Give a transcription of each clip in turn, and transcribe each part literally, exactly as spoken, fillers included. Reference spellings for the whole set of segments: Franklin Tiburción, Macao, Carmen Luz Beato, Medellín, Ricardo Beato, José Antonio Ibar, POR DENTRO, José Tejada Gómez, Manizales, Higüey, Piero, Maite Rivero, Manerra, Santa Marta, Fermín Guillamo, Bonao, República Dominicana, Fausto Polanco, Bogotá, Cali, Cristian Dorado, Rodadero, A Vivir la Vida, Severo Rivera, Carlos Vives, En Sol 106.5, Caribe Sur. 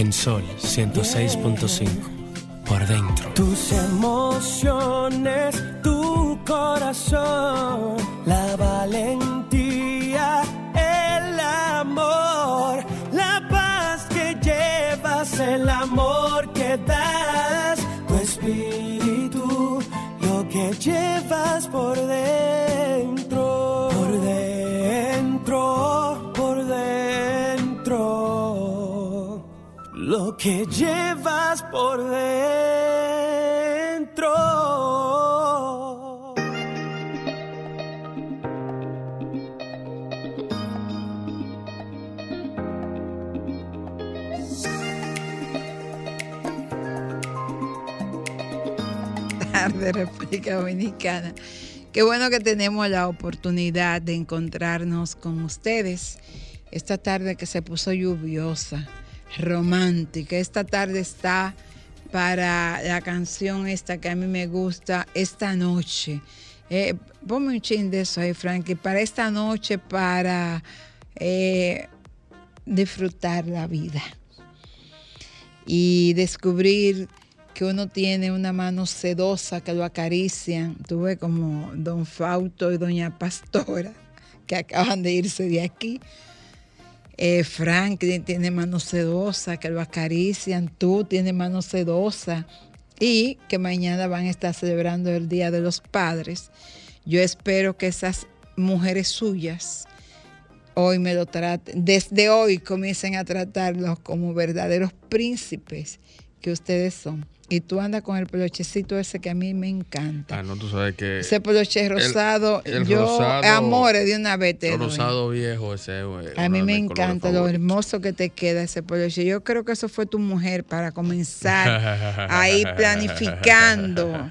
En Sol ciento seis punto cinco, por dentro. Tus emociones, tu corazón, la valentía, el amor, la paz que llevas, el amor que das, tu espíritu, lo que llevas por dentro, por dentro, por dentro. Lo que llevas por dentro. De República Dominicana. Qué bueno que tenemos la oportunidad de encontrarnos con ustedes esta tarde que se puso lluviosa, romántica. Esta tarde está para la canción esta que a mí me gusta, Esta Noche. Eh, ponme un chin de eso ahí, Frankie, para esta noche, para eh, disfrutar la vida y descubrir que uno tiene una mano sedosa que lo acarician. Tuve como don Fausto y doña Pastora, que acaban de irse de aquí. Eh, Franklin tiene manos sedosas que lo acarician, tú tienes manos sedosas, y que mañana van a estar celebrando el Día de los Padres. Yo espero que esas mujeres suyas hoy me lo traten, desde hoy comiencen a tratarlos como verdaderos príncipes que ustedes son. Y tú andas con el pelochecito ese que a mí me encanta. Ah, no, tú sabes que... Ese peloche rosado, el, el yo, rosado, amores de una vez te doy. Rosado viejo ese, güey. A mí me encanta lo hermoso que te queda ese peloche. Yo creo que eso fue tu mujer para comenzar ahí planificando.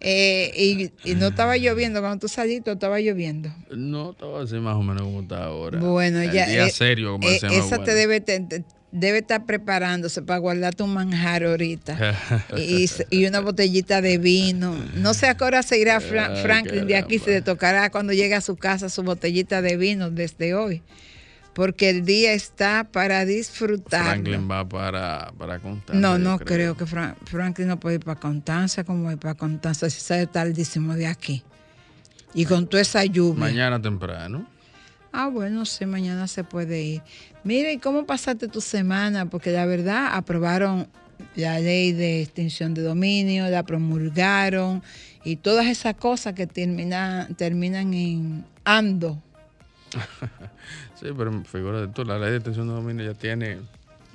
Eh, y, y no estaba lloviendo, cuando tú saliste, estaba lloviendo. No, estaba así más o menos como está ahora. Bueno, el ya... Día eh, serio, como eh, se llama, esa bueno. te debe... Te, te, Debe estar preparándose para guardar tu manjar ahorita y, y una botellita de vino. No sé a qué hora se irá Fra- Franklin de aquí, se le tocará cuando llegue a su casa su botellita de vino desde hoy, porque el día está para disfrutar. Franklin va para, para Constanza. No, no creo, creo que Fra- Franklin no puede ir para Constanza, como ir para Constanza si sale tardísimo de aquí. Y con toda esa lluvia. Mañana temprano. Ah, bueno, sí, mañana se puede ir. Mira, ¿y cómo pasaste tu semana? Porque la verdad, aprobaron la ley de extinción de dominio, la promulgaron y todas esas cosas que termina, terminan en ando. Sí, pero figúrate tú, la ley de extinción de dominio ya tiene...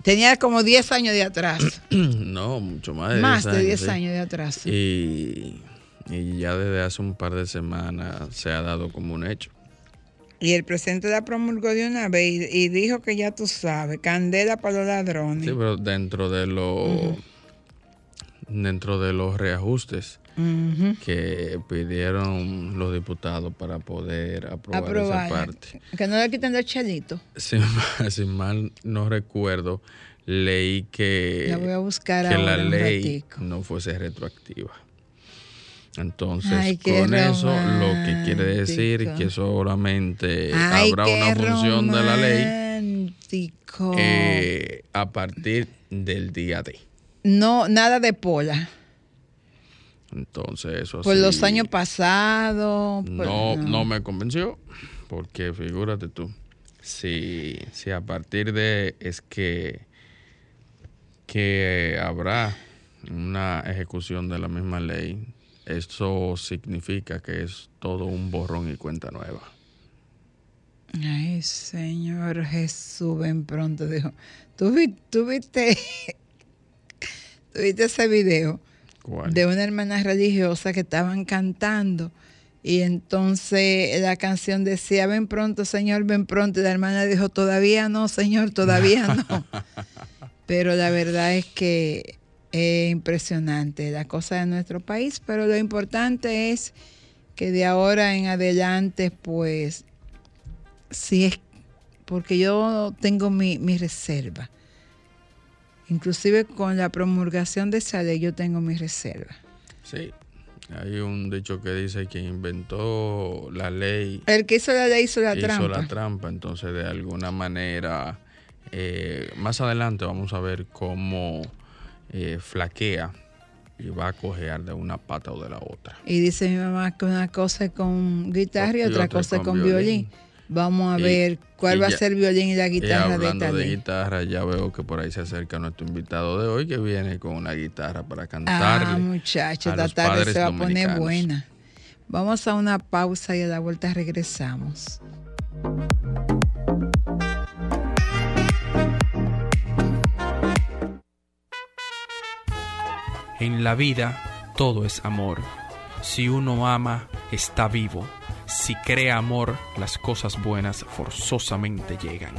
Tenía como diez años de atrás. No, mucho más de más diez años. Más de diez sí. años de atrás. Y, y ya desde hace un par de semanas se ha dado como un hecho. Y el presidente la promulgó de una vez y, y dijo que ya tú sabes, candela para los ladrones. Sí, pero dentro de los uh-huh. dentro de los reajustes uh-huh. que pidieron los diputados para poder aprobar, aprobar esa parte. Que no le quiten el chelito. Sin, sin mal no recuerdo, leí que la, voy a buscar que ahora la ley no fuese retroactiva. Entonces, Ay, con eso, lo que quiere decir que solamente Ay, habrá una función romántico. de la ley eh, a partir del día de. No, nada de pola. Entonces, eso por así, los años pasados. Por, no, no, no me convenció, porque figúrate tú, si, si a partir de es que, que habrá una ejecución de la misma ley, eso significa que es todo un borrón y cuenta nueva. Ay, Señor Jesús, ven pronto, dijo. ¿Tú, tú, viste, ¿Tú viste ese video? ¿Cuál? De una hermana religiosa que estaban cantando y entonces la canción decía, ven pronto, Señor, ven pronto. Y la hermana dijo, todavía no, Señor, todavía no. Pero la verdad es que Eh, impresionante la cosa de nuestro país, pero lo importante es que de ahora en adelante, pues, si es, porque yo tengo mi, mi reserva, inclusive con la promulgación de esa ley yo tengo mi reserva. Sí, hay un dicho que dice que inventó la ley. El que hizo la ley hizo la hizo trampa. Hizo la trampa, entonces de alguna manera... Eh, más adelante vamos a ver cómo eh, flaquea y va a cojear de una pata o de la otra. Y dice mi mamá que una cosa es con guitarra y, y otra, otra cosa es con, con violín. violín. Vamos a y, ver cuál va ya, a ser violín y la guitarra. Y hablando de, de guitarra, ya veo que por ahí se acerca nuestro invitado de hoy, que viene con una guitarra para cantar. Ah, muchacho, esta tarde se va a poner buena. Vamos a una pausa y a la vuelta regresamos. En la vida todo es amor. Si uno ama, está vivo. Si crea amor, las cosas buenas forzosamente llegan.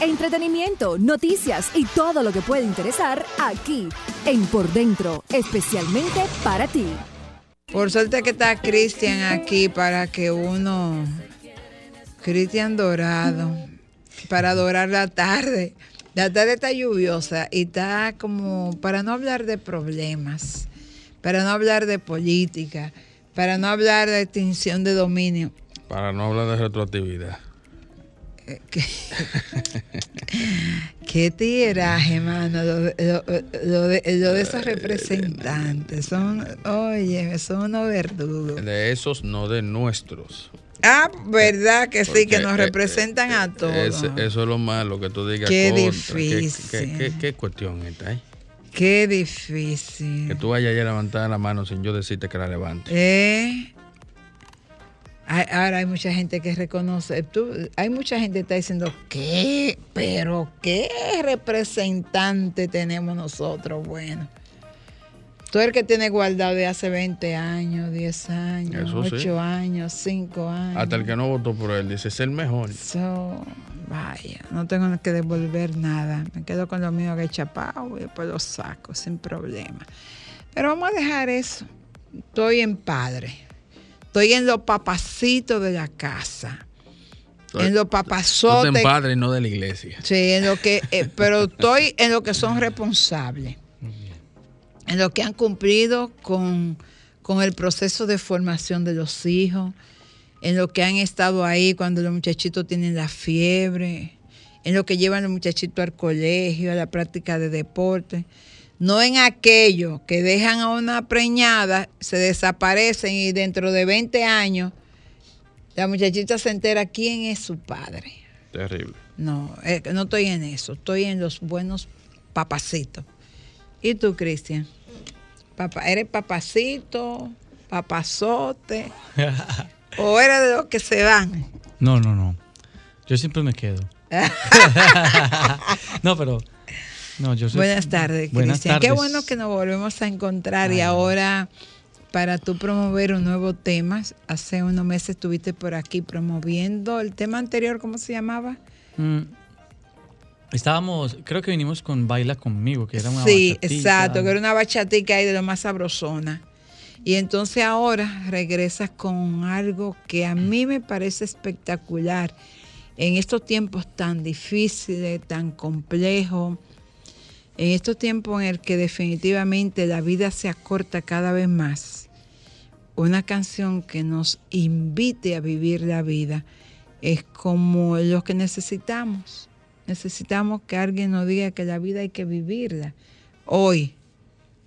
Entretenimiento, noticias y todo lo que puede interesar aquí en Por Dentro, especialmente para ti. Por suerte que está Cristian aquí para que uno, Cristian Dorado, para adorar la tarde. La tarde está lluviosa y está como para no hablar de problemas, para no hablar de política, para no hablar de extinción de dominio. Para no hablar de retroactividad. ¿Qué? Qué tiraje, mano, lo, lo, lo, de, lo de esos representantes. Son, oye, son unos verdugos. De esos, no de nuestros. Ah, verdad que sí, porque que nos representan eh, eh, a todos. Es, eso es lo malo, que tú digas. Qué contra, difícil. Qué, qué, qué, qué cuestión está ahí. Qué difícil. Que tú vayas a levantar la mano sin yo decirte que la levante. ¿Eh? Hay, ahora hay mucha gente que reconoce. Tú, hay mucha gente que está diciendo, ¿qué? Pero ¿qué representante tenemos nosotros? Bueno, tú eres el que tiene guardado de hace veinte años, diez años, eso ocho sí. años, cinco años. Hasta el que no votó por él dice, es el mejor. So, vaya, no tengo que devolver nada. Me quedo con lo mío que he chapado y después lo saco sin problema. Pero vamos a dejar eso. Estoy en padre. Estoy en los papacitos de la casa. Estoy, en los papazotes. Estoy en padre y no de la iglesia. Sí, en lo que, eh, pero estoy en lo que son responsables. En los que han cumplido con, con el proceso de formación de los hijos, en los que han estado ahí cuando los muchachitos tienen la fiebre, en los que llevan los muchachitos al colegio, a la práctica de deporte, no en aquellos que dejan a una preñada, se desaparecen y dentro de veinte años la muchachita se entera quién es su padre. Terrible. No, eh, no estoy en eso, estoy en los buenos papacitos. ¿Y tú, Cristian? Papá, ¿eres papacito, papazote? ¿O eres de los que se van? No, no, no. Yo siempre me quedo. No, pero... No, yo soy... Buenas tardes, Cristian. Qué bueno que nos volvemos a encontrar. Ay. Y ahora, para tú promover un nuevo tema, hace unos meses estuviste por aquí promoviendo el tema anterior, ¿cómo se llamaba? Mm. Estábamos, creo que vinimos con Baila Conmigo, que era una sí, bachatica. Sí, exacto, que era una bachatica ahí de lo más sabrosona. Y entonces ahora regresas con algo que a mí me parece espectacular. En estos tiempos tan difíciles, tan complejos, en estos tiempos en el que definitivamente la vida se acorta cada vez más, una canción que nos invite a vivir la vida es como lo que necesitamos. Necesitamos que alguien nos diga que la vida hay que vivirla. Hoy,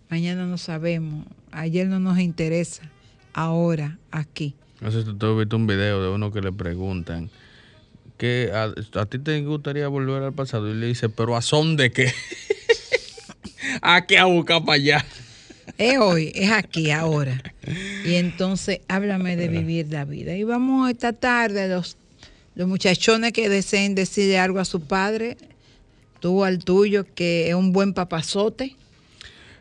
mañana no sabemos, ayer no nos interesa, ahora, aquí. No sé si tú has visto un video de uno que le preguntan, que a, ¿a ti te gustaría volver al pasado? Y le dice, ¿pero a son de qué? ¿A qué a buscar para allá? Es hoy, es aquí, ahora. Y entonces, háblame de vivir la vida. Y vamos esta tarde a los... Los muchachones que deseen decirle algo a su padre, tú al tuyo, que es un buen papazote.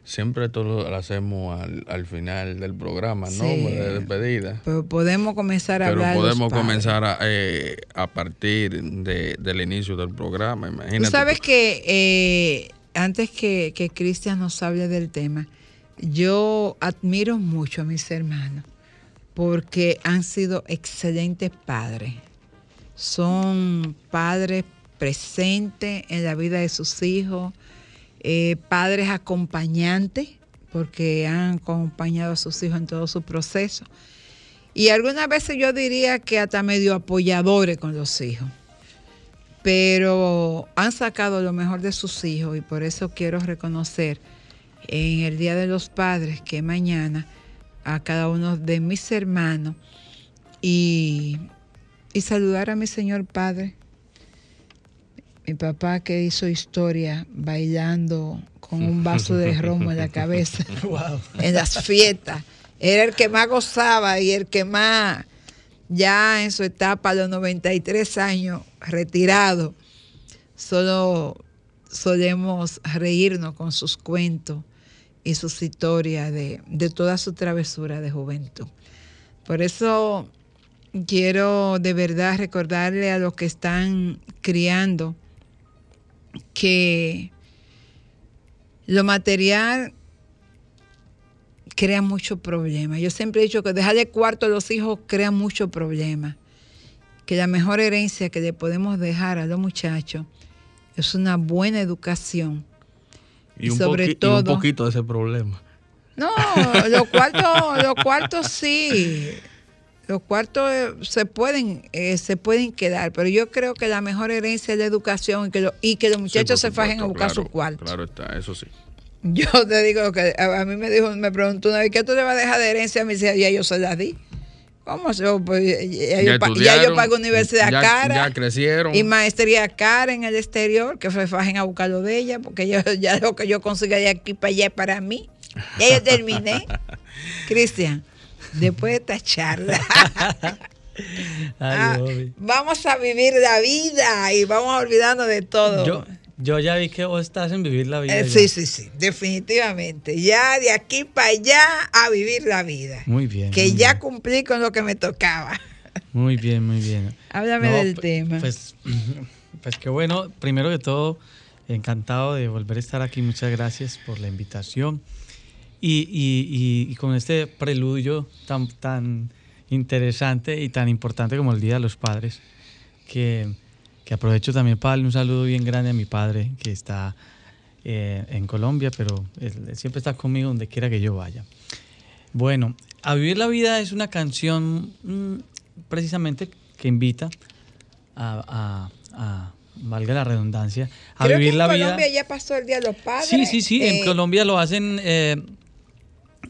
Siempre esto lo hacemos al, al final del programa, sí, ¿no? De despedida. Pero podemos comenzar a Pero hablar podemos de comenzar a, eh, a partir de, del inicio del programa, imagínate. Tú sabes que eh, antes que, que Cristian nos hable del tema, yo admiro mucho a mis hermanos porque han sido excelentes padres. Son padres presentes en la vida de sus hijos, eh, padres acompañantes, porque han acompañado a sus hijos en todo su proceso. Y algunas veces yo diría que hasta medio apoyadores con los hijos. Pero han sacado lo mejor de sus hijos y por eso quiero reconocer en el Día de los Padres que mañana a cada uno de mis hermanos y... Y saludar a mi señor padre, mi papá que hizo historia bailando con un vaso de romo en la cabeza, wow, en las fiestas. Era el que más gozaba y el que más, ya en su etapa de los noventa y tres años, retirado, solo solemos reírnos con sus cuentos y sus historias de, de toda su travesura de juventud. Por eso... Quiero de verdad recordarle a los que están criando que lo material crea muchos problemas. Yo siempre he dicho que dejarle cuarto a los hijos crea muchos problemas. Que la mejor herencia que le podemos dejar a los muchachos es una buena educación. Y, y un sobre todo, y un poquito de ese problema. No, los cuartos, los cuartos sí. Los cuartos se pueden, eh, se pueden quedar, pero yo creo que la mejor herencia es la educación y que, lo, y que los muchachos sí, supuesto, se fajen a buscar claro, sus cuartos. Claro está, eso sí. Yo te digo que a, a mí me dijo, me preguntó una vez, ¿qué tú le vas a dejar de herencia a mis hijas? Ya yo se las di. ¿Cómo yo? Pues, ya, ya, yo ya yo pago universidad ya, cara. Ya crecieron. Y maestría cara en el exterior, que se fajen a buscarlo de ella, porque yo, ya lo que yo consiga de aquí para allá es para mí. Ya yo terminé. Cristian, después de esta charla. ah, vamos a vivir la vida y vamos a olvidarnos de todo. Yo, yo ya vi que vos estás en vivir la vida. Eh, sí, sí, sí, definitivamente. Ya de aquí para allá a vivir la vida. Muy bien. Que muy ya bien. Cumplí con lo que me tocaba. Muy bien, muy bien. Háblame no, del pues, tema. Pues, pues qué bueno. Primero que todo, encantado de volver a estar aquí. Muchas gracias por la invitación. Y, y, y, y con este preludio tan, tan interesante y tan importante como el Día de los Padres, que, que aprovecho también para darle un saludo bien grande a mi padre, que está eh, en Colombia, pero él, él siempre está conmigo donde quiera que yo vaya. Bueno, A Vivir la Vida es una canción mmm, precisamente que invita a... a, a valga la redundancia, a Creo vivir la vida. En Colombia ya pasó el Día de los Padres. Sí, sí, sí, eh, en Colombia lo hacen eh,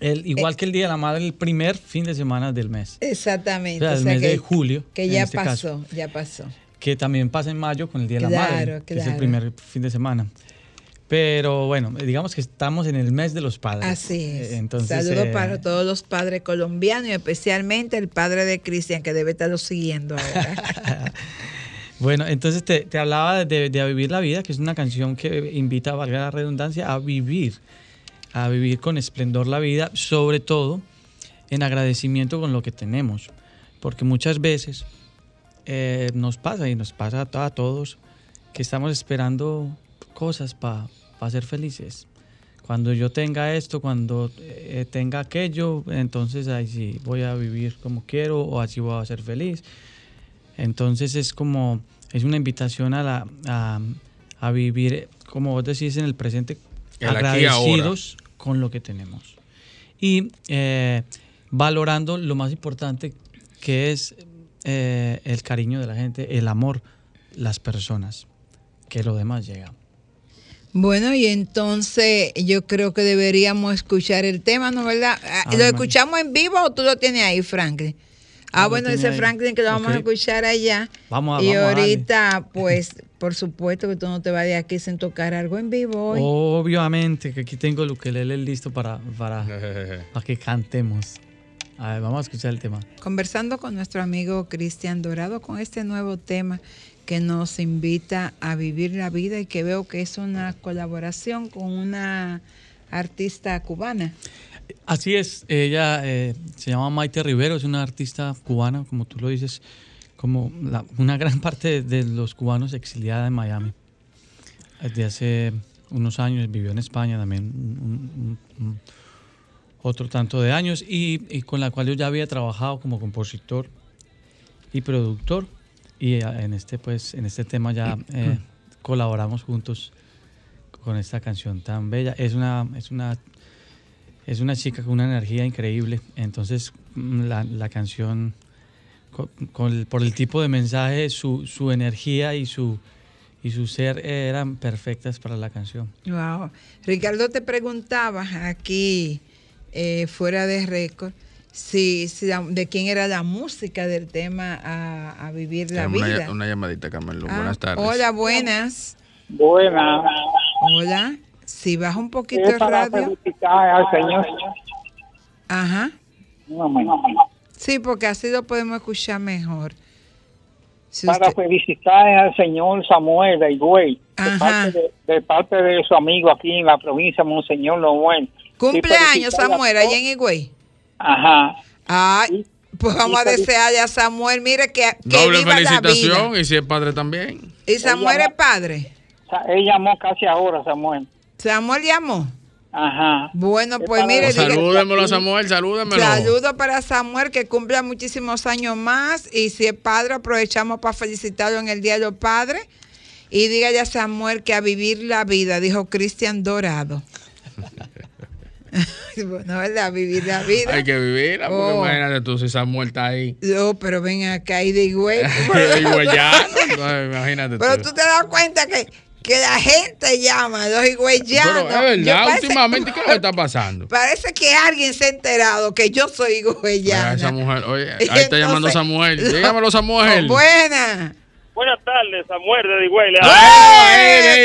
el, igual eh, que el Día de la Madre, el primer fin de semana del mes. Exactamente. O sea, el o sea, mes que, de julio. Que ya este pasó, caso, ya pasó. Que también pasa en mayo con el Día claro, de la Madre, claro. que es el primer fin de semana. Pero bueno, digamos que estamos en el mes de los padres. Así es. Entonces, saludos eh, para todos los padres colombianos y especialmente el padre de Cristian, que debe estarlo siguiendo ahora. Bueno, entonces te, te hablaba de, de A Vivir la Vida, que es una canción que invita, valga la redundancia, a vivir, a vivir con esplendor la vida, sobre todo en agradecimiento con lo que tenemos, porque muchas veces eh, nos pasa, y nos pasa a, a todos, que estamos esperando cosas para pa ser felices. Cuando yo tenga esto, cuando eh, tenga aquello, entonces ahí sí voy a vivir como quiero o así voy a ser feliz. Entonces es como, es una invitación a, la, a, a vivir, como vos decís, en el presente, el agradecidos con lo que tenemos. Y eh, valorando lo más importante, que es eh, el cariño de la gente, el amor, las personas, que lo demás llega. Bueno, y entonces yo creo que deberíamos escuchar el tema, ¿no, verdad? ¿Lo escuchamos en vivo o tú lo tienes ahí, Franklin? Ah, bueno, dice Franklin que lo vamos okay. a escuchar allá. Vamos a, y vamos ahorita, a pues, por supuesto que tú no te vas de aquí sin tocar algo en vivo hoy. Obviamente, que aquí tengo el ukelele listo para, para, para que cantemos. A ver, vamos a escuchar el tema. Conversando con nuestro amigo Cristian Dorado con este nuevo tema que nos invita a vivir la vida y que veo que es una colaboración con una artista cubana. Así es, ella eh, se llama Maite Rivero, es una artista cubana, como tú lo dices, como la, una gran parte de, de los cubanos exiliada en Miami. Desde hace unos años vivió en España también, un, un, un, otro tanto de años, y, y con la cual yo ya había trabajado como compositor y productor, y en este, pues, en este tema ya eh, colaboramos juntos con esta canción tan bella. Es una... Es una Es una chica con una energía increíble, entonces la, la canción, con, con el, por el tipo de mensaje, su, su energía y su, y su ser eran perfectas para la canción. Wow. Ricardo, te preguntaba aquí, eh, fuera de récord, si, si la, de quién era la música del tema A, a Vivir la una, Vida. Una llamadita, Carmen Luz. Ah, buenas tardes. Hola, buenas. Buenas. Hola. Si baja un poquito el radio. Al señor. Ajá. Sí, porque así lo podemos escuchar mejor. Si para usted... felicitar al señor Samuel de Higüey, de, de parte de su amigo aquí en la provincia, Monseñor Noel. Cumpleaños, sí, Samuel, a... allá en Higüey. Ajá. Ay, pues vamos a desearle a Samuel, mire que, que doble viva felicitación la vida. Y si es padre también. ¿Y Samuel ella, es padre? Él llamó casi ahora, Samuel. ¿Samuel llamó? Ajá. Bueno, pues mire... Salúdemelo a Samuel, salúdemelo. Saludo para Samuel, que cumpla muchísimos años más, y si es padre, aprovechamos para felicitarlo en el Día de los Padres, y dígale a Samuel que a vivir la vida, dijo Cristian Dorado. Bueno, ¿verdad? Vivir la vida. Hay que vivirla, porque oh. imagínate tú si Samuel está ahí. No, pero ven acá y de Higüey. Imagínate tú. Pero tú te das cuenta que... que la gente llama, los higüeyanos. Pero es verdad, últimamente, ¿qué es lo que está pasando? Parece que alguien se ha enterado que yo soy higüeyana. Esa mujer, oye, ahí está entonces, llamando a Samuel. Dígamelo, Samuel. Buena. Buenas tardes, Samuel de Higüey. ¡Eh!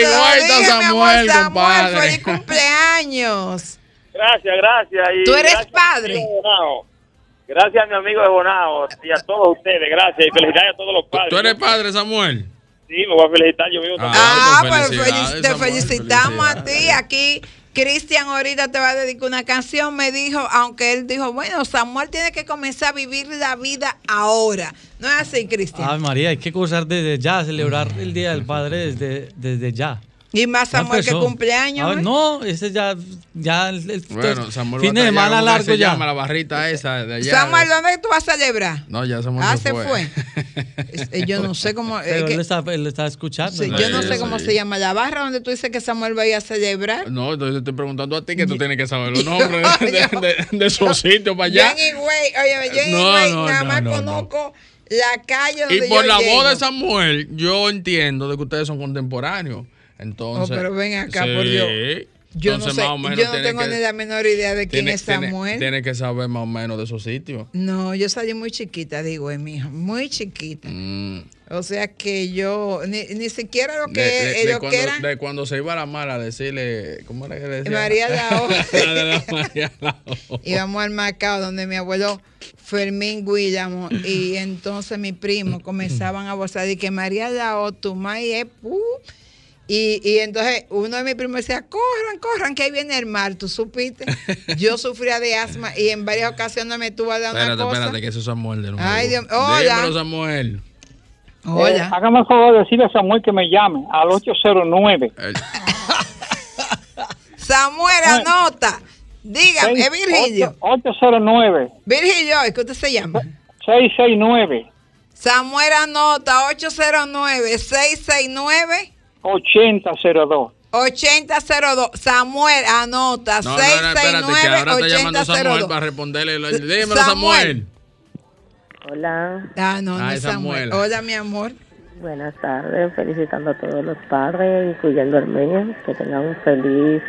¡Eh! ¡Guarda, Samuel, Samuel, compadre! ¡Feliz cumpleaños! Gracias, gracias. Y ¿tú eres gracias padre? Gracias a mi amigo de Bonao y a todos ustedes, gracias. Y felicidades a todos los padres. ¿Tú eres padre, Samuel? Sí, me voy a felicitar yo mismo también. Ah, pues felici- te felicitamos a ti. Aquí Cristian ahorita te va a dedicar una canción. Me dijo, aunque él dijo, bueno, Samuel tiene que comenzar a vivir la vida ahora. ¿No es así, Cristian? Ay, María, hay que gozar desde ya, celebrar el Día del Padre desde, desde ya. Y más Samuel que cumpleaños. Ver, no, ese ya, ya el, el bueno, fin de semana largo ya. Llama, la barrita esa de allá, Samuel, ¿dónde tú vas a celebrar? No, ya Samuel ah, se fue. fue. Yo no sé cómo. Pero eh, que, él, está, él está escuchando. Sí, ¿no? Yo no sé cómo sí. se llama la barra donde tú dices que Samuel va a ir a celebrar. No, entonces te estoy preguntando a ti que tú tienes que saber los nombres yo, de, yo, de, de, de esos sitios para allá. Yo en Higüey, oye, yo en Higüey no, no, nada no, más no, conozco. No. La calle donde y por yo la llego. Voz de Samuel, yo entiendo de que ustedes son contemporáneos. Entonces, oh, pero ven acá, sí. por Dios. Yo Entonces, no, sé, yo no tengo que, ni la menor idea de quién tiene, es Samuel. Tienes tiene que saber más o menos de esos sitios. No, yo salí muy chiquita, digo, eh, mija, muy chiquita. Mm. O sea que yo, ni, ni siquiera lo que, de, de, eh, lo de, cuando, que era, de cuando se iba a la mala a decirle, ¿cómo era que le decía? María Lao. Íbamos al Macao, donde mi abuelo Fermín Guillamo y entonces mi primo comenzaban a gozar y que María Lao, tu mai es pu. Y, y entonces uno de mis primos decía, corran, corran, que ahí viene el mar, tú supiste. Yo sufría de asma y en varias ocasiones me tuvo a dar espérate, una cosa. Espérate, espérate, que eso es Samuel. De Ay, Dios mío. Hola. Dímelo, Samuel. Hola. Eh, hágame el favor de decirle a Samuel que me llame al ocho cero nueve. El... Samuel, anota. Dígame, seis, es Virgilio. ocho cero nueve. Virgilio, ¿es que usted se llama? seis seis nueve. Samuel, anota, ocho cero nueve, seis seis nueve. ochenta cero dos. ochenta cero dos. Samuel, anota. No, seis seis nueve, no, no, espérate, que ahora está llamando Samuel para responderle. Dímelo, Samuel. Samuel. Hola. Ah, no, no, Ay, es Samuel. Samuel. Hola, mi amor. Buenas tardes. Felicitando a todos los padres, incluyendo al mío. Que tengan un feliz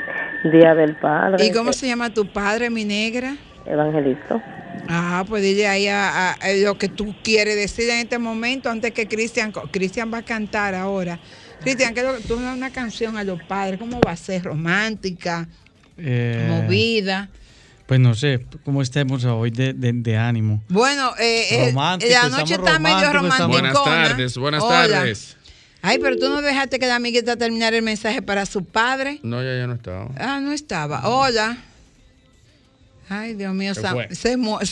Día del Padre. ¿Y cómo eh, se llama tu padre, mi negra? Evangelista. Ah, pues dile ahí a, a, a lo que tú quieres decir en este momento, antes que Cristian. Cristian va a cantar ahora. Cristian, que tú das una canción a los padres, ¿cómo va a ser? ¿Romántica? Eh, ¿Movida? Pues no sé, ¿cómo estemos hoy de, de, de ánimo? Bueno, eh, romántico, eh, la noche está medio romántica. Buenas tardes, buenas Hola. tardes. Ay, pero tú no dejaste que la amiguita terminara el mensaje para su padre. No, ya, ya no estaba. Ah, no estaba. Hola. Ay, Dios mío, Sam, Samuel.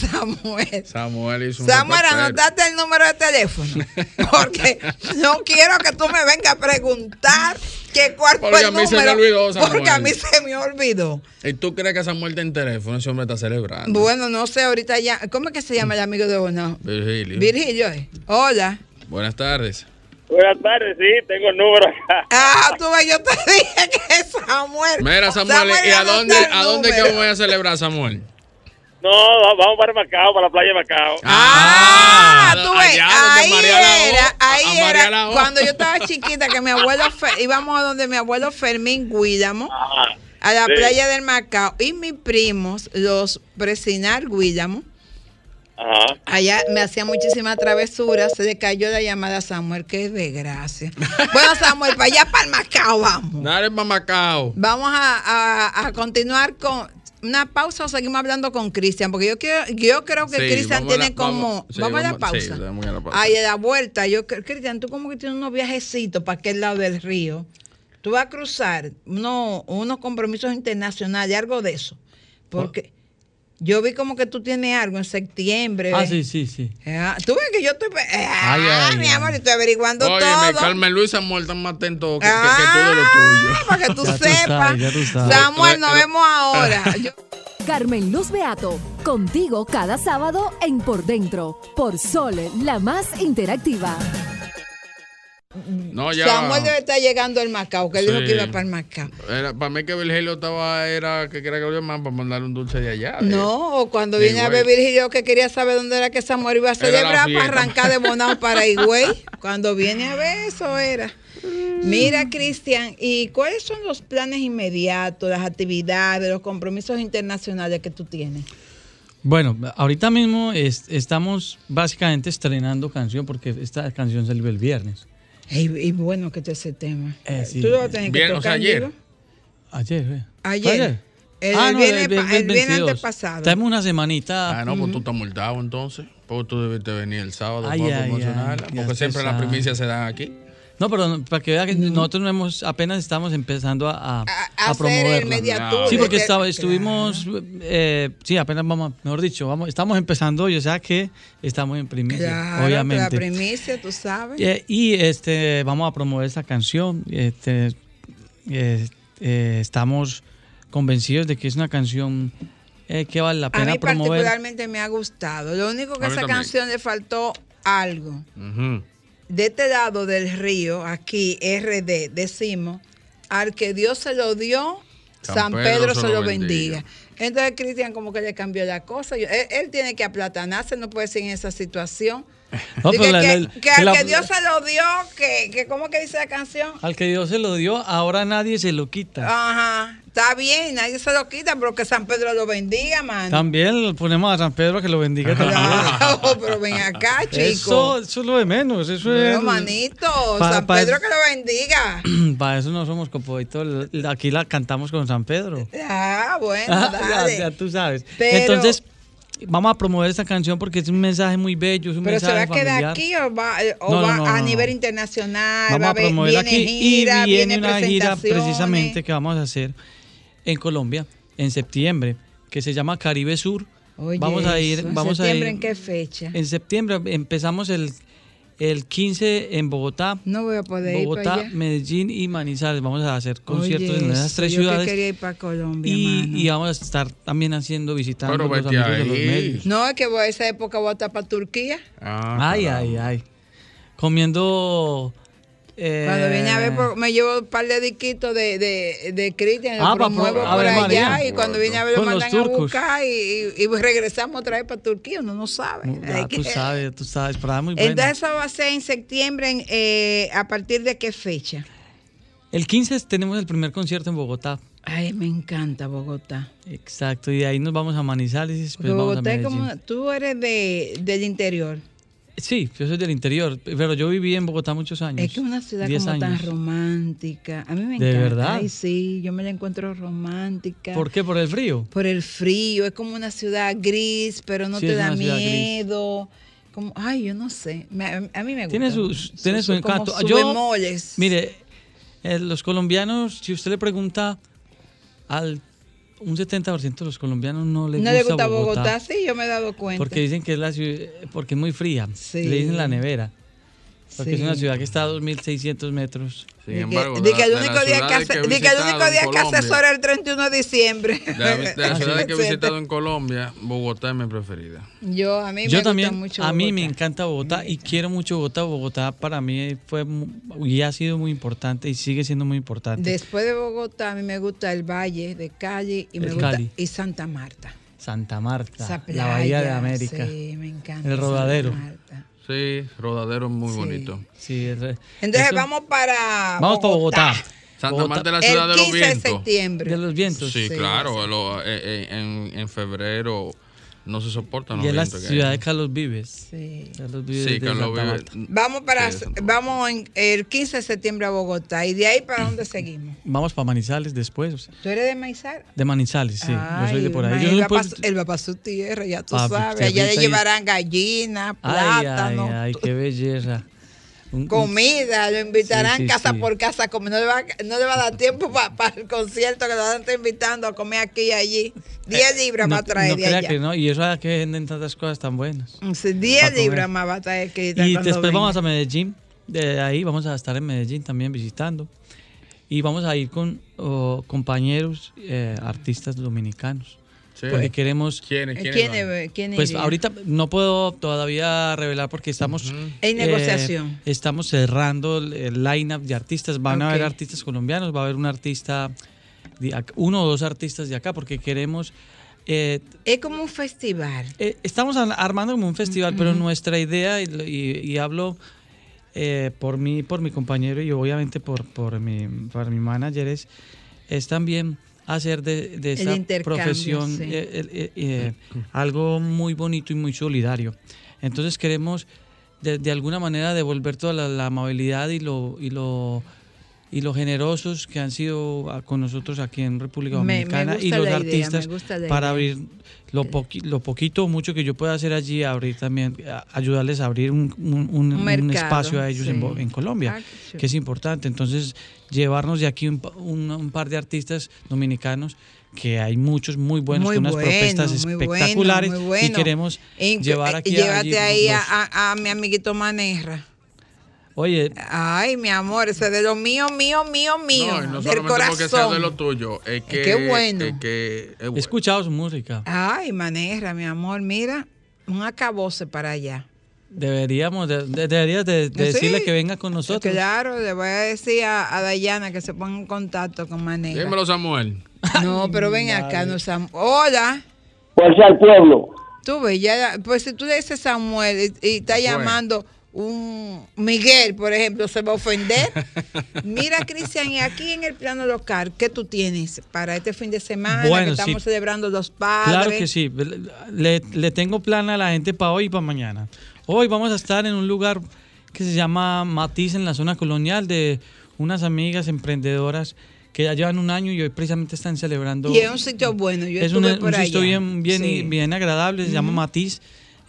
Samuel hizo un Samuel, anotaste el número de teléfono. Porque no quiero que tú me vengas a preguntar qué cuarto es el número. Porque a mí se me olvidó, Samuel. Porque a mí se me olvidó. ¿Y tú crees que Samuel está en teléfono? Ese hombre está celebrando. Bueno, no sé, ahorita ya. ¿Cómo es que se llama el amigo de Bonao? Virgilio. Virgilio, ¿eh? Hola. Buenas tardes. Buenas tardes, sí, tengo el número acá. Ah, tú ves, yo te dije que es Samuel. Mira, Samuel, Samuel ¿y a dónde, a dónde que vamos a celebrar, Samuel? No, vamos para Macao, para la playa de Macao. Ah, ah tú ves, ahí era, ahí era, cuando yo estaba chiquita, que mi abuelo, íbamos a donde mi abuelo Fermín Guillamo, ah, a la sí. playa del Macao, y mis primos, los Presinar Guillamo, ajá. Allá me hacía muchísimas travesuras. Se le cayó la llamada a Samuel. Qué desgracia. Bueno, Samuel, para allá, para el Macao vamos. Dale para Macao. Vamos a, a, a continuar con una pausa o seguimos hablando con Cristian. Porque yo, quiero, yo creo que sí, Cristian tiene la, como. Vamos, sí, ¿vamos, vamos, a pausa? Sí, vamos a la pausa. Ahí a la vuelta. yo Cristian, tú como que tienes unos viajecitos para aquel lado del río. Tú vas a cruzar uno, unos compromisos internacionales, algo de eso. Porque. Oh. Yo vi como que tú tienes algo en septiembre. Ah, ¿ves? sí, sí, sí. Tú ves que yo estoy... Ah, ay, ay, mi ay. amor, estoy averiguando Oye, todo. Oye, Carmen Luz y Samuel están más atentos que, ah, que, que todo lo tuyo. Para que tú ya sepas. Tú sabes, tú sabes. Samuel, nos vemos ahora. Yo... Carmen Luz Beato, contigo cada sábado en Por Dentro. Por Sol, la más interactiva. No, ya. Samuel debe estar llegando al Macao, que él sí. dijo que iba para el Macao. Era, para mí que Virgilio estaba, era que quería que lo llamaran para mandarle un dulce de allá. No, o cuando viene a ver Virgilio que quería saber dónde era que Samuel iba a celebrar para arrancar de Bonao para Higüey. Cuando viene a ver, eso era. Mira, Cristian, ¿y cuáles son los planes inmediatos, las actividades, los compromisos internacionales que tú tienes? Bueno, ahorita mismo es, estamos básicamente estrenando canción, porque esta canción salió el viernes. Y, y bueno que está ese tema. Eh, sí, ¿Tú lo vas a tener bien, que tocar, o sea, ayer? Diego? Ayer, eh. Ayer. Ayer. El, ah, el, no, viene, el, el, el viene antepasado. Estamos una semanita. Ah, no, pues uh-huh. tú estás multado entonces. Porque tú debiste venir el sábado ay, para promocionarla. Porque siempre las primicias se dan aquí. No, pero para que vean que mm. nosotros no hemos, apenas estamos empezando a, a, a, a promoverla. Sí, porque el, está, estuvimos, claro. eh, sí, apenas vamos, mejor dicho, vamos, estamos empezando, o sea que estamos en primicia, claro, obviamente. La primicia, tú sabes. Eh, y este, vamos a promover esta canción. Este, eh, eh, estamos convencidos de que es una canción eh, que vale la pena promover. A mí particularmente me ha gustado. Lo único que a esa canción le faltó algo. Uh-huh. De este lado del río, aquí, R D, decimos, al que Dios se lo dio, San, San Pedro, Pedro se lo bendiga. bendiga. Entonces, Cristian como que le cambió la cosa. Yo, él, él tiene que aplatanarse, no puede seguir en esa situación. No, que, la, que, la, que al la, que Dios se lo dio, que, que ¿cómo que dice la canción? Al que Dios se lo dio, ahora nadie se lo quita. Ajá, está bien, nadie se lo quita, pero que San Pedro lo bendiga, mano. También ponemos a San Pedro que lo bendiga también. Claro, pero ven acá, chicos. Eso, eso es lo de menos. Eso es. No, manito, pa, San pa Pedro es, que lo bendiga. Para eso no somos compositores, aquí la cantamos con San Pedro. Ah, bueno, dale. Ya, ya tú sabes. Pero, entonces, vamos a promover esta canción porque es un mensaje muy bello, es un mensaje familiar. ¿Pero se va a quedar aquí o va, o no, va no, no, a no. nivel internacional? Vamos va a promover aquí gira, y viene una gira precisamente que vamos a hacer en Colombia en septiembre, que se llama Caribe Sur. Oye, vamos a ir, vamos septiembre, a ir. ¿En qué fecha? En septiembre empezamos el el quince en Bogotá. No voy a poder Bogotá, ir para allá. Medellín y Manizales. Vamos a hacer conciertos Oye, en esas tres yo ciudades. Yo que quería ir para Colombia, y, y vamos a estar también haciendo, visitando Pero los amigos ahí. de los medios. No, es que a esa época voy a estar para Turquía. Ah, ay, caramba. ay, ay. Comiendo... Eh, Cuando vine a ver, me llevo un par de disquitos de, de, de Cristian, ah, lo promuevo por allá María. y cuando vine a ver lo mandan a buscar y, y, y regresamos otra vez para Turquía, uno no sabe. Ah, tú sabes, tú sabes, para muy buena. Entonces eso va a ser en septiembre, en, eh, ¿a partir de qué fecha? El quince tenemos el primer concierto en Bogotá. Ay, me encanta Bogotá. Exacto, y de ahí nos vamos a Manizales y después vamos a Medellín. Como, tú eres de, del interior. Sí, yo soy del interior, pero yo viví en Bogotá muchos años. Es que es una ciudad como años. tan romántica. A mí me encanta. ¿De verdad? Ay, sí, yo me la encuentro romántica. ¿Por qué? ¿Por el frío? Por el frío. Es como una ciudad gris, pero no sí, te da miedo. Como, ay, yo no sé. A mí me gusta. Tiene su, su, tiene su, su encanto. Como subemoles. Yo, mire, eh, los colombianos, si usted le pregunta al... un setenta por ciento de los colombianos no les no gusta, le gusta Bogotá. Bogotá, sí, yo me he dado cuenta. Porque dicen que es la ciudad, porque es muy fría. Sí. Le dicen la nevera. Porque sí. es una ciudad que está a dos mil seiscientos metros. Sin embargo, de que el único día que, hace, que, de que, el único día que asesora el treinta y uno de diciembre. De la, de la ciudad que he visitado en Colombia, Bogotá es mi preferida. Yo, a mí me yo gusta también, mucho Bogotá. A mí me encanta Bogotá y quiero mucho Bogotá. Bogotá para mí fue y ha sido muy importante y sigue siendo muy importante. Después de Bogotá, a mí me gusta el Valle de Cali y, me gusta, Cali. y Santa Marta. Santa Marta, Esa playa, la Bahía de América. Sí, me encanta. El Rodadero. Santa Marta. Sí, Rodadero es muy sí. bonito. Sí, es, Entonces eso, vamos para Vamos para Bogotá. Bogotá. Santa Marta es la ciudad de los vientos. El quince de septiembre. De los vientos. Sí, sí claro. Sí. Lo, eh, en, en febrero no se soportan los y vientos. Y es la ciudad de Carlos Vives. Sí, Carlos Vives. Sí, Carlos Vives. Vamos, para, sí, vamos en, el quince de septiembre a Bogotá. ¿Y de ahí para dónde seguimos? Vamos para Manizales después. ¿Tú eres de Manizales? De Manizales, sí. Ay, yo soy de por ahí. Él, yo va por... Su, él va para su tierra, ya tú Papi, sabes. Allá le llevarán gallinas, plátano. Ay, ay, ay, qué belleza. Un, comida, lo invitarán sí, sí, casa sí. por casa, como no le va, no le va a dar tiempo para pa el concierto que lo van a estar invitando a comer aquí y allí. diez libras eh, más no, traer no de allá. Que no, y eso es que venden tantas cosas tan buenas. Sí, diez libras más va a traer que Y después venga. vamos a Medellín, de ahí vamos a estar en Medellín también visitando. Y vamos a ir con oh, compañeros eh, artistas dominicanos. Sí. Porque queremos... ¿Quién, quién, ¿Quién, quién pues iría? Ahorita no puedo todavía revelar porque estamos... Uh-huh. En negociación. Eh, estamos cerrando el line-up de artistas. Van okay. a haber artistas colombianos, va a haber un artista, de, uno o dos artistas de acá porque queremos... Eh, es como un festival. Eh, estamos armando como un festival, uh-huh. pero nuestra idea, y, y, y hablo eh, por mí, por mi compañero y obviamente por, por, mi, por mi manager es, es también hacer de, de esta profesión sí. eh, eh, eh, algo muy bonito y muy solidario. Entonces queremos de, de alguna manera devolver toda la, la amabilidad y lo, y lo y los generosos que han sido con nosotros aquí en República Dominicana me, me y los idea, artistas para abrir lo, poqui, lo poquito o mucho que yo pueda hacer allí, abrir también, a ayudarles a abrir un, un, un, un, mercado, un espacio a ellos sí. en, en Colombia, Action. que es importante. Entonces, llevarnos de aquí un, un, un par de artistas dominicanos que hay muchos muy buenos, muy con unas bueno, propuestas espectaculares muy bueno, muy bueno. y queremos Inc- llevar aquí llévate allí, ahí los, a, a mi amiguito Manerra. Oye. Ay, mi amor, ese es de lo mío, mío, mío, mío. No, no del corazón. Que sea de lo tuyo, es que, qué bueno. Es que, es bueno. He escuchado su música. Ay, Manerra, mi amor, mira, un acabose para allá. Deberíamos, de, de, deberías de, de sí, decirle que venga con nosotros. Claro, le voy a decir a, a Dayana que se ponga en contacto con Manerra. Dímelo, Samuel. No, pero ven vale. acá, no, Samuel. Hola. Pues al pueblo. Tú ves, ya, pues si tú le dices Samuel y, y está bueno. llamando... un Miguel, por ejemplo, se va a ofender. Mira, Cristian, y aquí en el plano local, ¿qué tú tienes para este fin de semana bueno, que estamos sí. celebrando los padres? Claro que sí. Le, le tengo plan a la gente para hoy y para mañana. Hoy vamos a estar en un lugar que se llama Matiz, en la zona colonial, de unas amigas emprendedoras que ya llevan un año y hoy precisamente están celebrando. Y es un sitio bueno. Yo es un, por un sitio allá. bien, bien, sí. bien agradable, se uh-huh. llama Matiz.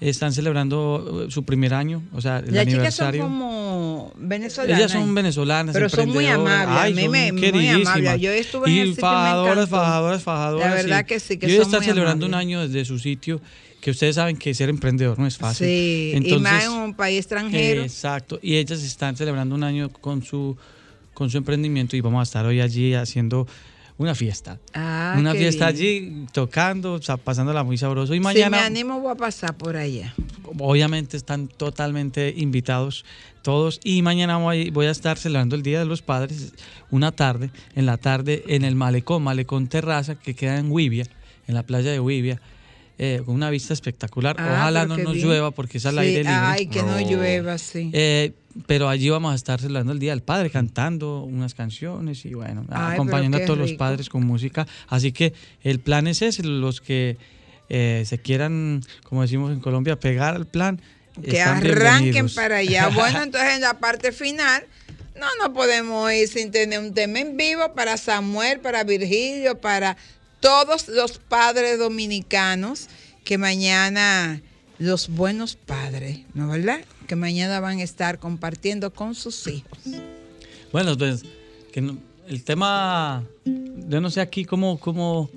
Están celebrando su primer año, o sea, el Las aniversario. Las chicas son como venezolanas. Ellas son venezolanas, pero son muy amables. Ay, a mí me, muy amables. Yo estuve y en el sitio fajadoras, fajadoras, fajadoras. La verdad sí. que sí, que yo son muy amables. Yo celebrando un año desde su sitio, que ustedes saben que ser emprendedor no es fácil. Sí, entonces, y más en un país extranjero. Eh, exacto, y ellas están celebrando un año con su, con su emprendimiento y vamos a estar hoy allí haciendo... una fiesta, ah, una fiesta bien. allí tocando, pasándola muy sabroso y mañana... Si me animo voy a pasar por allá. Obviamente están totalmente invitados todos y mañana voy, voy a estar celebrando el Día de los Padres una tarde, en la tarde en el Malecón, Malecón Terraza que queda en Huivia, en la playa de Huivia. Eh, una vista espectacular, ah, ojalá no nos bien. llueva porque es al sí. aire libre. Ay, que no, no llueva, sí. Eh, pero allí vamos a estar celebrando el Día del Padre, cantando unas canciones y bueno, ay, acompañando a todos rico. los padres con música. Así que el plan es ese, los que eh, se quieran, como decimos en Colombia, pegar al plan. Que arranquen para allá. Bueno, entonces en la parte final... No, no podemos ir sin tener un tema en vivo para Samuel, para Virgilio, para... todos los padres dominicanos, que mañana, los buenos padres, ¿no es verdad? Que mañana van a estar compartiendo con sus hijos. Bueno, pues, que no, el tema, yo no sé aquí cómo, cómo,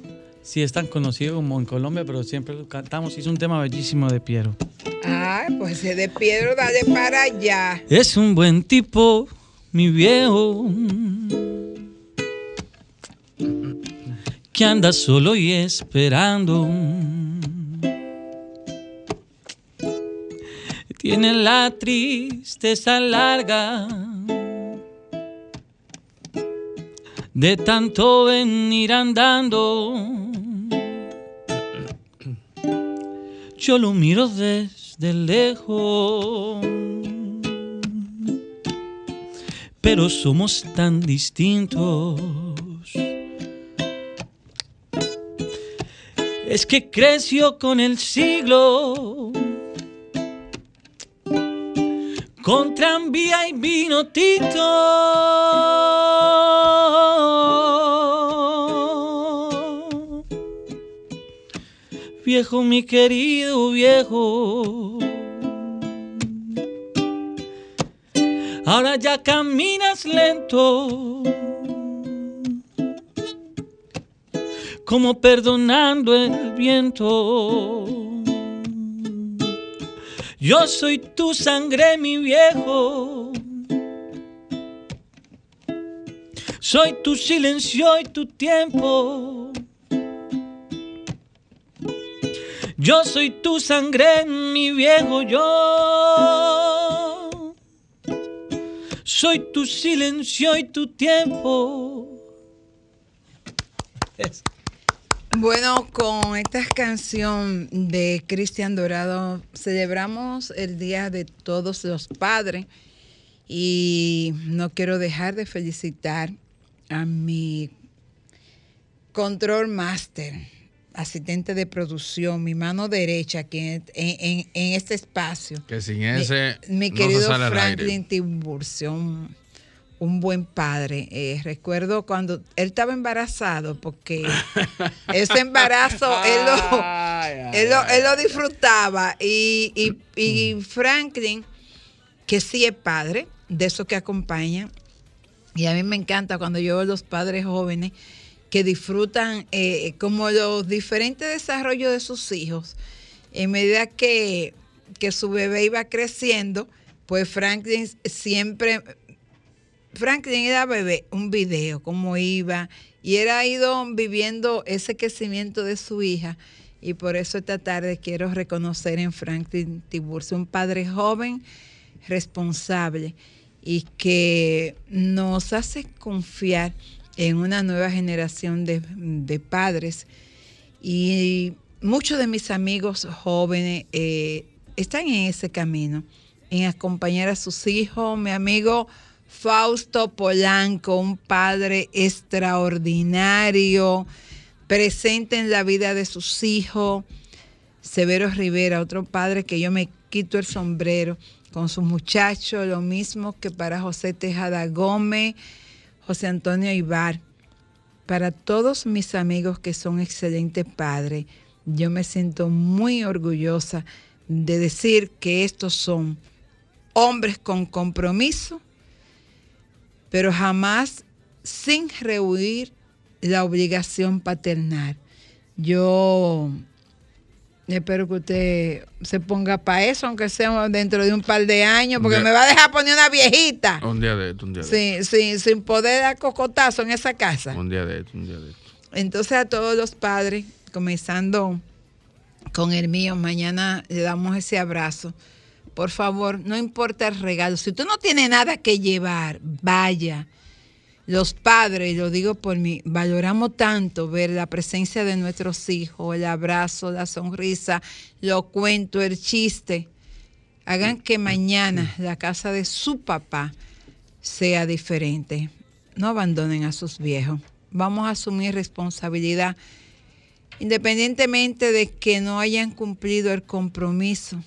si es tan conocido como en Colombia, pero siempre lo cantamos, es un tema bellísimo de Piero. Ay, pues de Piero, dale para allá. Es un buen tipo, mi viejo, que anda solo y esperando. Tiene la tristeza larga de tanto venir andando. Yo lo miro desde lejos, pero somos tan distintos. Es que creció con el siglo, con tranvía y vino tinto. Viejo, mi querido viejo, ahora ya caminas lento, como perdonando el viento. Yo soy tu sangre, mi viejo, soy tu silencio y tu tiempo. Yo soy tu sangre, mi viejo, yo soy tu silencio y tu tiempo. Es... Bueno, con esta canción de Cristian Dorado celebramos el Día de Todos los Padres Y no quiero dejar de felicitar a mi control master, asistente de producción, mi mano derecha aquí en, en, en este espacio. Que sin ese Mi, mi querido no Franklin Tiburción, un buen padre. Eh, recuerdo cuando él estaba embarazado, porque ese embarazo él, lo, ay, ay, él, lo, él lo disfrutaba. Y, y, y Franklin, que sí es padre, de esos que acompañan. Y a mí me encanta cuando yo veo los padres jóvenes que disfrutan eh, como los diferentes desarrollos de sus hijos. En medida que, que su bebé iba creciendo, pues Franklin siempre... Franklin era bebé, un video, cómo iba. Y él ha ido viviendo ese crecimiento de su hija. Y por eso esta tarde quiero reconocer en Franklin Tiburcio un padre joven, responsable y que nos hace confiar en una nueva generación de, de padres. Y muchos de mis amigos jóvenes eh, están en ese camino, en acompañar a sus hijos. Mi amigo Fausto Polanco, un padre extraordinario, presente en la vida de sus hijos. Severo Rivera, otro padre que yo me quito el sombrero con sus muchachos, lo mismo que para José Tejada Gómez, José Antonio Ibar. Para todos mis amigos que son excelentes padres, yo me siento muy orgullosa de decir que estos son hombres con compromiso, pero jamás sin rehuir la obligación paternal. Yo... espero que usted se ponga para eso, aunque sea dentro de un par de años, porque me va a dejar poner una viejita. Un día de esto, un día de esto. Sin, sin, sin poder dar cocotazo en esa casa. Un día de esto, un día de esto. Entonces a todos los padres, comenzando con el mío, mañana le damos ese abrazo. Por favor, no importa el regalo. Si tú no tienes nada que llevar, vaya. Los padres, lo digo por mí, valoramos tanto ver la presencia de nuestros hijos, el abrazo, la sonrisa, los cuentos, el chiste. Hagan que mañana la casa de su papá sea diferente. No abandonen a sus viejos. Vamos a asumir responsabilidad, independientemente de que no hayan cumplido el compromiso.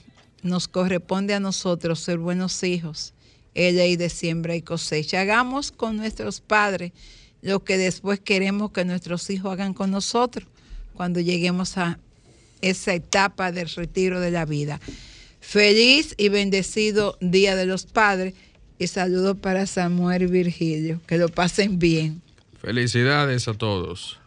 Nos corresponde a nosotros ser buenos hijos. Ella y de siembra y cosecha. Hagamos con nuestros padres lo que después queremos que nuestros hijos hagan con nosotros cuando lleguemos a esa etapa del retiro de la vida. Feliz y bendecido Día de los Padres y saludos para Samuel Virgilio. Que lo pasen bien. Felicidades a todos.